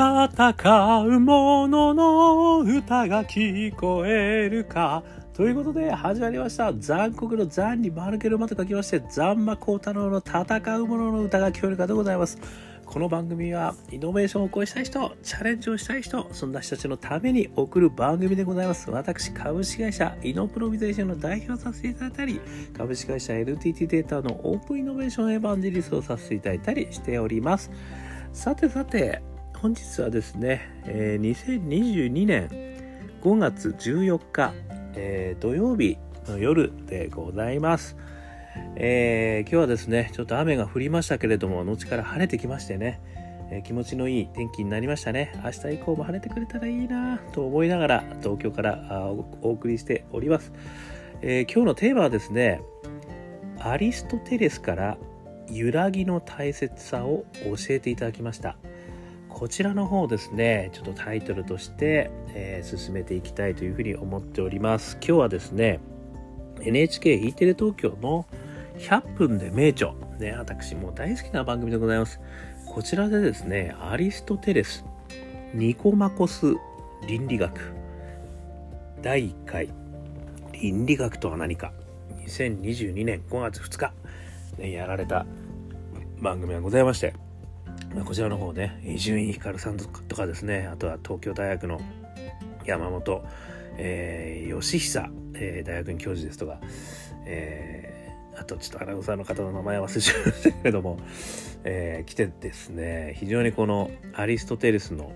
戦う者の歌が聞こえるかということで始まりました。残酷の残に丸ける馬と書きまして、ざんまこうたろうの戦う者の歌が聞こえるかでございます。この番組はイノベーションを起こしたい人、チャレンジをしたい人、そんな人たちのために送る番組でございます。私、株式会社イノプロビゼーションの代表をさせていただいたり、株式会社 NTT データのオープンイノベーションエヴァンジェリストをさせていただいたりしております。さて本日はですね、2022年5月14日、土曜日の夜でございます。今日はですね、ちょっと雨が降りましたけれども、後から晴れてきましてね、気持ちのいい天気になりましたね。明日以降も晴れてくれたらいいなと思いながら、東京からお送りしております。今日のテーマはですね、アリストテレスから揺らぎの大切さを教えていただきました。こちらの方ですね、ちょっとタイトルとして、進めていきたいというふうに思っております。今日はですね、NHKE テレ東京の100分で名著、ね、私も大好きな番組でございます。こちらでですね、アリストテレスニコマコス倫理学第1回倫理学とは何か2022年5月2日、ね、やられた番組がございまして、こちらの方ね、伊集院光さんとかですね、あとは東京大学の山本吉久、大学院教授ですとか、あとちょっとアナウンサーの方の名前忘れちゃいましたけれども、来てですね、非常にこのアリストテレスの、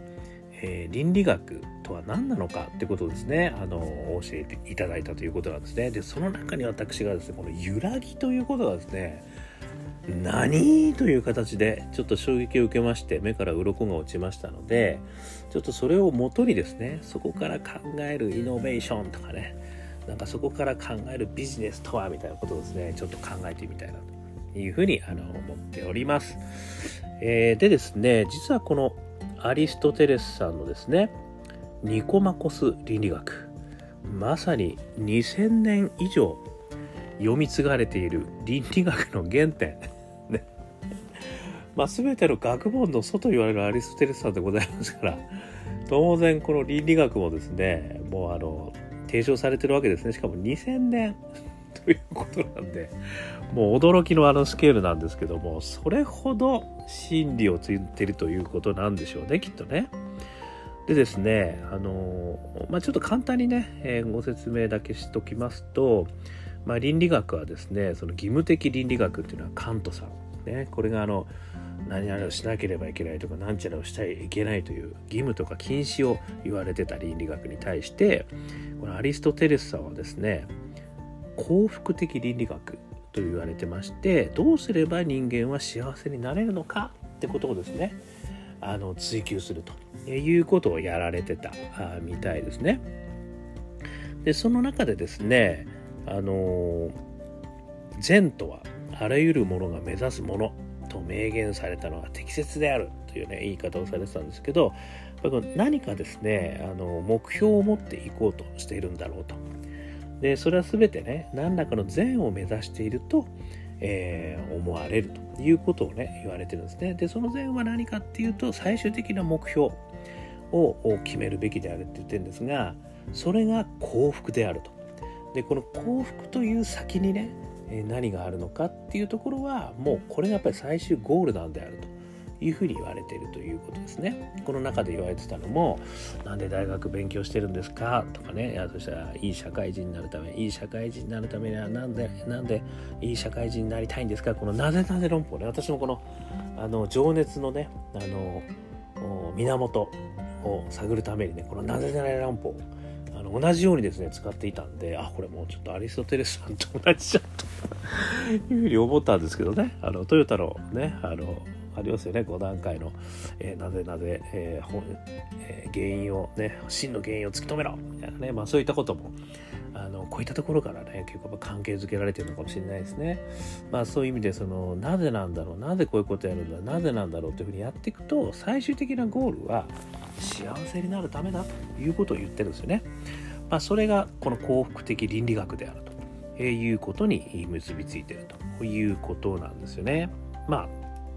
倫理学とは何なのかってことをですね、教えていただいたということなんですね。で、その中に私がですね、この揺らぎということがですね、何という形でちょっと衝撃を受けまして、目から鱗が落ちましたので、ちょっとそれを元にですね、そこから考えるイノベーションとかね、なんかそこから考えるビジネスとはみたいなことをですね、ちょっと考えてみたいなというふうに思っております。でですね、実はこのアリストテレスさんのですね、ニコマコス倫理学、まさに2000年以上読み継がれている倫理学の原点ね、まあ、全ての学問の祖と言われるアリストテレスさんでございますから、当然この倫理学もですね、もう提唱されてるわけですね。しかも2000年ということなんで、もう驚きのスケールなんですけども、それほど真理をついてるということなんでしょうね、きっとね。でですね、ちょっと簡単にね、ご説明だけしときますと、倫理学はですね、その義務的倫理学っていうのはカントさん、ね、これが何々をしなければいけないとか、何ちゃらをしちゃいけないという義務とか禁止を言われてた倫理学に対して、このアリストテレスさんはですね、幸福的倫理学と言われてまして、どうすれば人間は幸せになれるのかってことをですね、追求するということをやられてたみたいですね。で、その中でですね、善とはあらゆるものが目指すものと明言されたのが適切であるというね、言い方をされてたんですけど、何かですね、目標を持っていこうとしているんだろうと。で、それは全てね、何らかの善を目指していると、思われるということをね、言われてるんですね。で、その善は何かっていうと、最終的な目標を決めるべきであるって言ってるんですが、それが幸福であると。で、この幸福という先にね、何があるのかっていうところは、もうこれがやっぱり最終ゴールなんであるというふうに言われているということですね。この中で言われてたのも、なんで大学勉強してるんですかとかね、そしたらいい社会人になるためにはなんでいい社会人になりたいんですか、このなぜなぜ論法ね、私もこの情熱のね、源を探るためにね、このなぜなぜ論法同じようにですね、使っていたんで、これもうちょっとアリストテレスさんと同じじゃんというふうに思ったんですけどね、トヨタのね、ありますよね、5段階の、なぜ、原因をね、真の原因を突き止めろみたいなね、そういったこともこういったところからね、結構関係づけられているのかもしれないですね。そういう意味で、そのなぜなんだろう、なぜこういうことやるんだ、なぜなんだろうというふうにやっていくと、最終的なゴールは幸せになるためだということを言ってるんですよね。それがこの幸福的倫理学であるということに結びついているということなんですよね。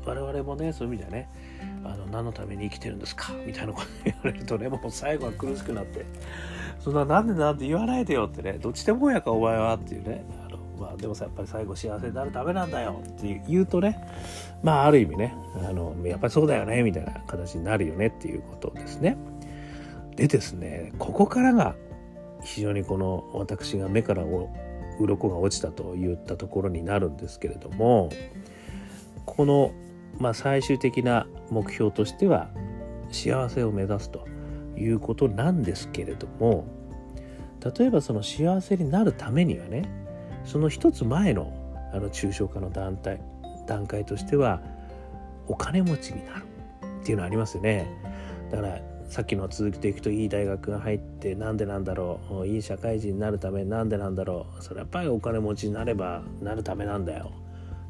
我々もね、そういう意味ではね、何のために生きてるんですかみたいなこと言われるとね、もう最後は苦しくなって、そんななんで言わないでよってね、どっちでもやかお前はっていうね、でもさ、やっぱり最後幸せになるためなんだよって言うとね、ある意味ね、やっぱりそうだよねみたいな形になるよねっていうことですね。でですね、ここからが非常にこの私が目から鱗が落ちたと言ったところになるんですけれども、この、最終的な目標としては幸せを目指すということなんですけれども、例えばその幸せになるためにはね、その一つ前の抽象化の段階としては、お金持ちになるっていうのありますよね。だからさっきの続きでいくと、いい大学が入ってなんでなんだろう、いい社会人になるためなんでなんだろう、それやっぱりお金持ちになればなるためなんだよ、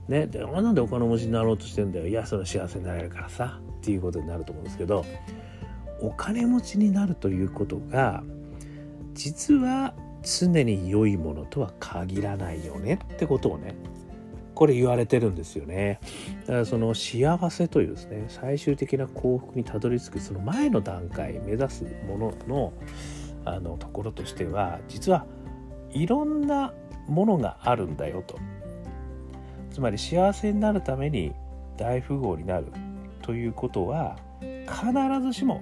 ね、でなんでお金持ちになろうとしてんだよ、いやそれは幸せになれるからさっていうことになると思うんですけど、お金持ちになるということが実は常に良いものとは限らないよねってことをね、これ言われてるんですよね。だからその幸せというですね、最終的な幸福にたどり着くその前の段階、目指すもののところとしては、実はいろんなものがあるんだよと。つまり幸せになるために大富豪になるということは、必ずしも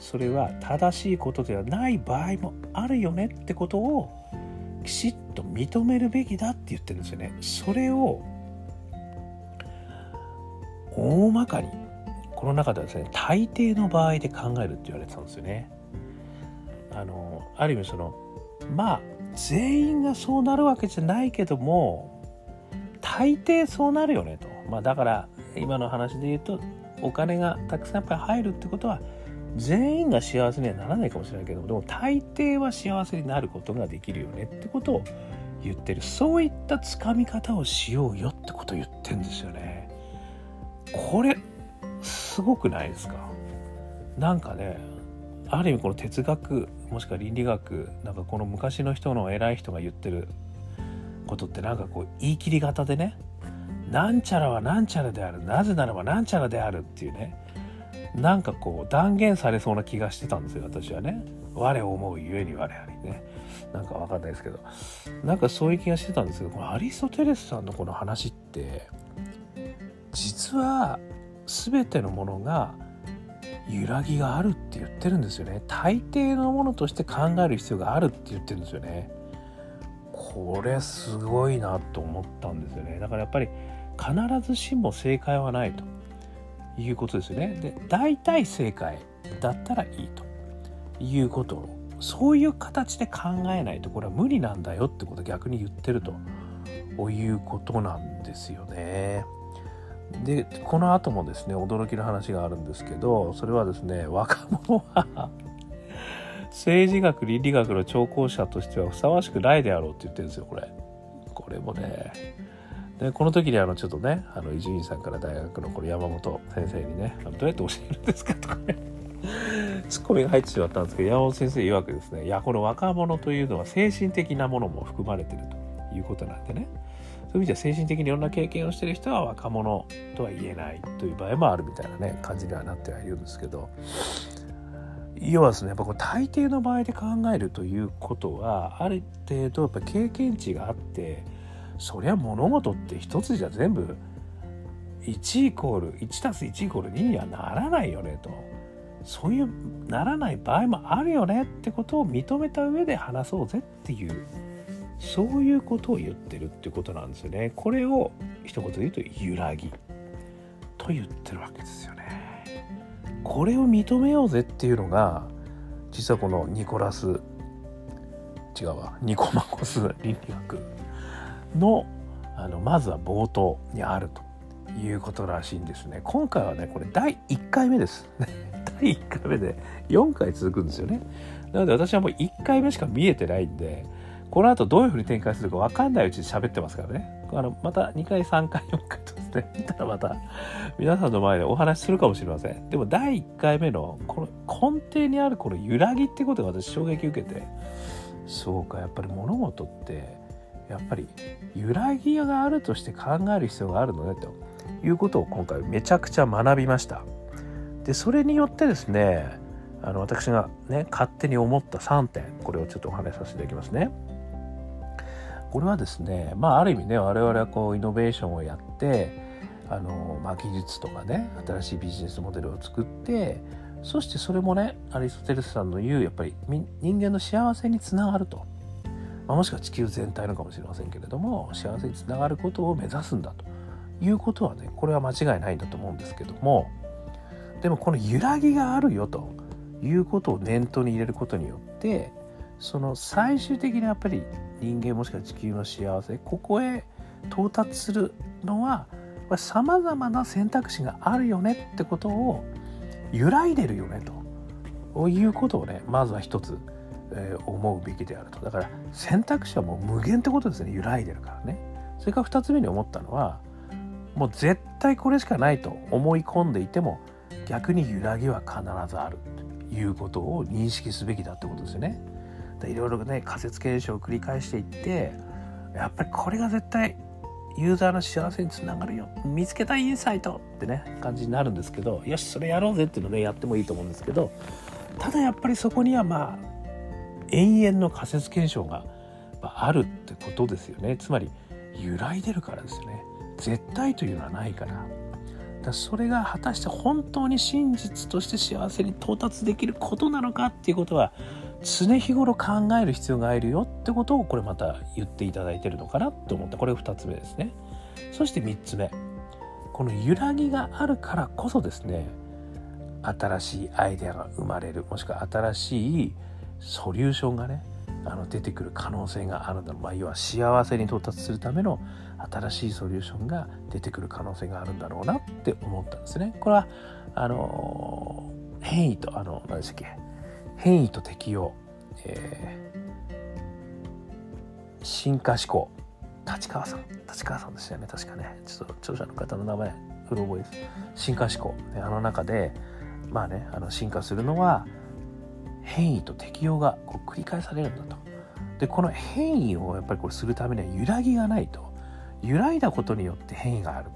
それは正しいことではない場合もあるよねってことをきちっと認めるべきだって言ってるんですよね。それを大まかにこの中ではですね、大抵の場合で考えるって言われてたんですよね。ある意味その全員がそうなるわけじゃないけども、大抵そうなるよねと。だから今の話で言うと、お金がたくさんやっぱり入るってことは、全員が幸せにはならないかもしれないけども、でも大抵は幸せになることができるよねってことを言ってる。そういったつかみ方をしようよってことを言ってるんですよね。これすごくないですか？なんかね、ある意味この哲学もしくは倫理学、なんかこの昔の人の偉い人が言ってることって、なんかこう言い切り型でね、なんちゃらはなんちゃらである、なぜならばなんちゃらであるっていうね、なんかこう断言されそうな気がしてたんですよ、私はね。我を思うゆえに我ありね、なんかわかんないですけど、なんかそういう気がしてたんですけど、このアリストテレスさんのこの話って、実は全てのものが揺らぎがあるって言ってるんですよね。大抵のものとして考える必要があるって言ってるんですよね。これすごいなと思ったんですよね。だからやっぱり必ずしも正解はないということですよね。で、大体正解だったらいいということを、そういう形で考えないとこれは無理なんだよってことを逆に言ってるということなんですよね。で、この後もですね、驚きの話があるんですけど、それはですね、若者は政治学倫理学の聴講者としてはふさわしくないであろうって言ってるんですよ、これもね。で、この時にちょっとね、伊集院さんから大学のこの山本先生にね、どうやって教えるんですかとかねツッコミが入ってしまったんですけど、山本先生曰くですね、いや、この若者というのは精神的なものも含まれているということなんでね、そういう意味では精神的にいろんな経験をしている人は若者とは言えないという場合もあるみたいなね、感じにはなってはいるんですけど、要はですね、やっぱこう大抵の場合で考えるということは、ある程度やっぱ経験値があって、そりゃ物事って一つじゃ全部1たす1イコール2にはならないよねと、そういうならない場合もあるよねってことを認めた上で話そうぜっていう、そういうことを言ってるってことなんですよね。これを一言で言うと、揺らぎと言ってるわけですよね。これを認めようぜっていうのが、実はこのニコマコス倫理学の、まずは冒頭にあるということらしいんですね。今回はね、これ第1回目です第1回目で4回続くんですよね。なので私はもう1回目しか見えてないんで、この後どういうふうに展開するか分かんないうちに喋ってますからね。また2回3回4回とですね、見たらまた皆さんの前でお話しするかもしれません。でも第1回目のこの根底にあるこの揺らぎってことが、私衝撃受けて、そうか、やっぱり物事ってやっぱり揺らぎがあるとして考える必要があるのねということを今回めちゃくちゃ学びました。でそれによってですね、私がね勝手に思った3点、これをちょっとお話しさせていただきますね。これはですね、ある意味ね、我々はこうイノベーションをやって、技術とかね、新しいビジネスモデルを作って、そしてそれもね、アリストテレスさんの言うやっぱり人間の幸せにつながると、もしくは地球全体のかもしれませんけれども、幸せにつながることを目指すんだということはね、これは間違いないんだと思うんですけども、でもこの揺らぎがあるよということを念頭に入れることによって、その最終的にやっぱり人間もしくは地球の幸せ、ここへ到達するのはさまざまな選択肢があるよねってことを、揺らいでるよねということをね、まずは一つ思うべきであると。だから選択肢はもう無限ってことですね、揺らいでるからね。それから2つ目に思ったのは、もう絶対これしかないと思い込んでいても、逆に揺らぎは必ずあるということを認識すべきだってことですよね。いろいろね、仮説検証を繰り返していって、やっぱりこれが絶対ユーザーの幸せにつながるよ、見つけたインサイトってね感じになるんですけど、よしそれやろうぜっていうのね、やってもいいと思うんですけど、ただやっぱりそこには永遠の仮説検証があるってことですよね。つまり揺らいでるからですよね。絶対というのはないから。だからそれが果たして本当に真実として幸せに到達できることなのかっていうことは、常日頃考える必要があるよってことを、これまた言っていただいてるのかなと思った。これが2つ目ですね。そして3つ目、この揺らぎがあるからこそですね、新しいアイデアが生まれる、もしくは新しいソリューションがね、出てくる可能性があるんだろう、要は幸せに到達するための新しいソリューションが出てくる可能性があるんだろうなって思ったんですね。これは変異と何でしたっけ、変異と適応、進化思考、立川さんでしたよね、確かね。ちょっと著者の方の名前うろ覚えです。進化思考、の中で進化するのは変異と適応がこう繰り返されるんだと。でこの変異をやっぱりこれするためには揺らぎがないと、揺らいだことによって変異がある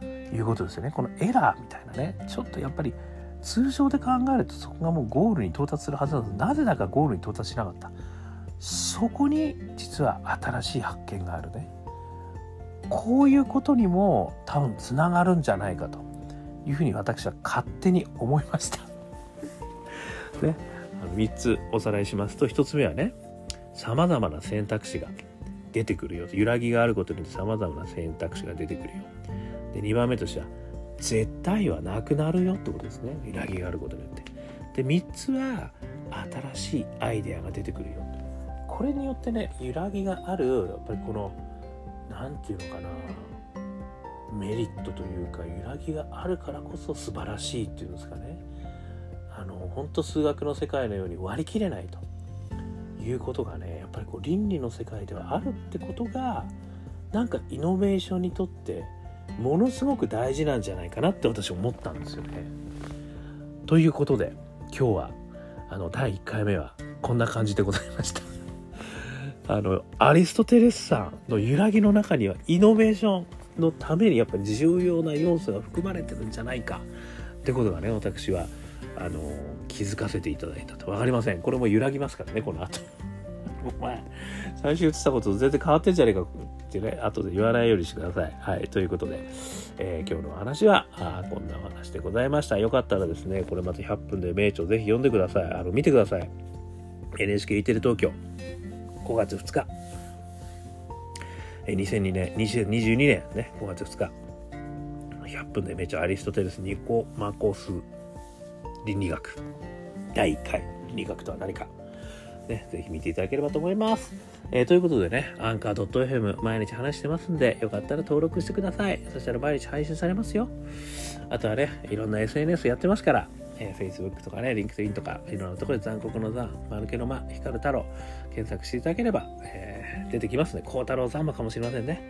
ということですよね。このエラーみたいなね、ちょっとやっぱり通常で考えるとそこがもうゴールに到達するはずなのに、なぜだかゴールに到達しなかった。そこに実は新しい発見があるね。こういうことにも多分つながるんじゃないかというふうに私は勝手に思いましたね。3つおさらいしますと、1つ目はね、さまざまな選択肢が出てくるよ、揺らぎがあることにさまざまな選択肢が出てくるよ。で2番目としては、絶対はなくなるよってことですね、揺らぎがあることによって。で3つは、新しいアイデアが出てくるよ。これによってね、揺らぎがある、やっぱりこのなんていうのかな、メリットというか、揺らぎがあるからこそ素晴らしいっていうんですかね。本当数学の世界のように割り切れないということがね、やっぱりこう倫理の世界ではあるってことが、なんかイノベーションにとってものすごく大事なんじゃないかなって私思ったんですよね。ということで今日は第1回目はこんな感じでございましたアリストテレスさんの揺らぎの中には、イノベーションのためにやっぱり重要な要素が含まれてるんじゃないかってことがね、私は気づかせていただいたと。分かりません、これも揺らぎますからね、この後お前最初言ってたこと全然変わってんじゃねえかってね、後で言わないようにしてください。はい、ということで、今日のお話はこんなお話でございました。よかったらですね、これまた100分で名著ぜひ読んでください。見てください。 NHKE テレ東京5月2日2022年ね、5月2日100分で名著アリストテレスニコマコス倫理学第1回倫理学とは何か、ね、ぜひ見ていただければと思います、ということでね、アンカー .fm 毎日話してますんで、よかったら登録してください。そしたら毎日配信されますよ。あとはね、いろんな SNS やってますから、Facebook とかね、LinkedIn とかいろんなところで残酷の残、丸けの間、光る太郎検索していただければ、出てきますね。光太郎ざんまかもしれませんね、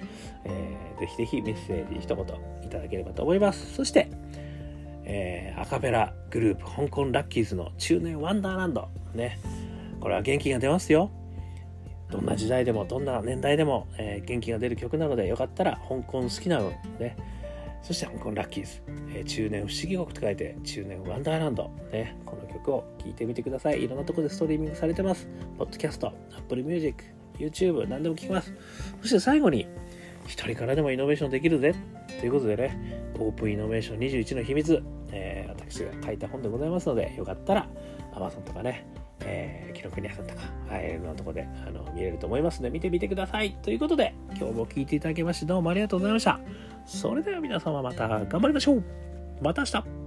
ぜひぜひメッセージ一言いただければと思います。そしてアカペラグループ香港ラッキーズの中年ワンダーランドね、これは元気が出ますよ。どんな時代でもどんな年代でも、元気が出る曲なので、よかったら香港好きなのね、そして香港ラッキーズ、中年不思議国と書いて中年ワンダーランド、ね、この曲を聴いてみてください。いろんなところでストリーミングされてます。ポッドキャスト、 Apple Music、 YouTube、 何でも聴きます。そして最後に一人からでもイノベーションできるぜということでね、オープンイノベーション21の秘密、私が書いた本でございますので、よかったら Amazon とかね、紀ノ国屋さんとかああいうのとこで見れると思いますので、見てみてください。ということで今日も聞いていただきましてどうもありがとうございました。それでは皆様また頑張りましょう。また明日。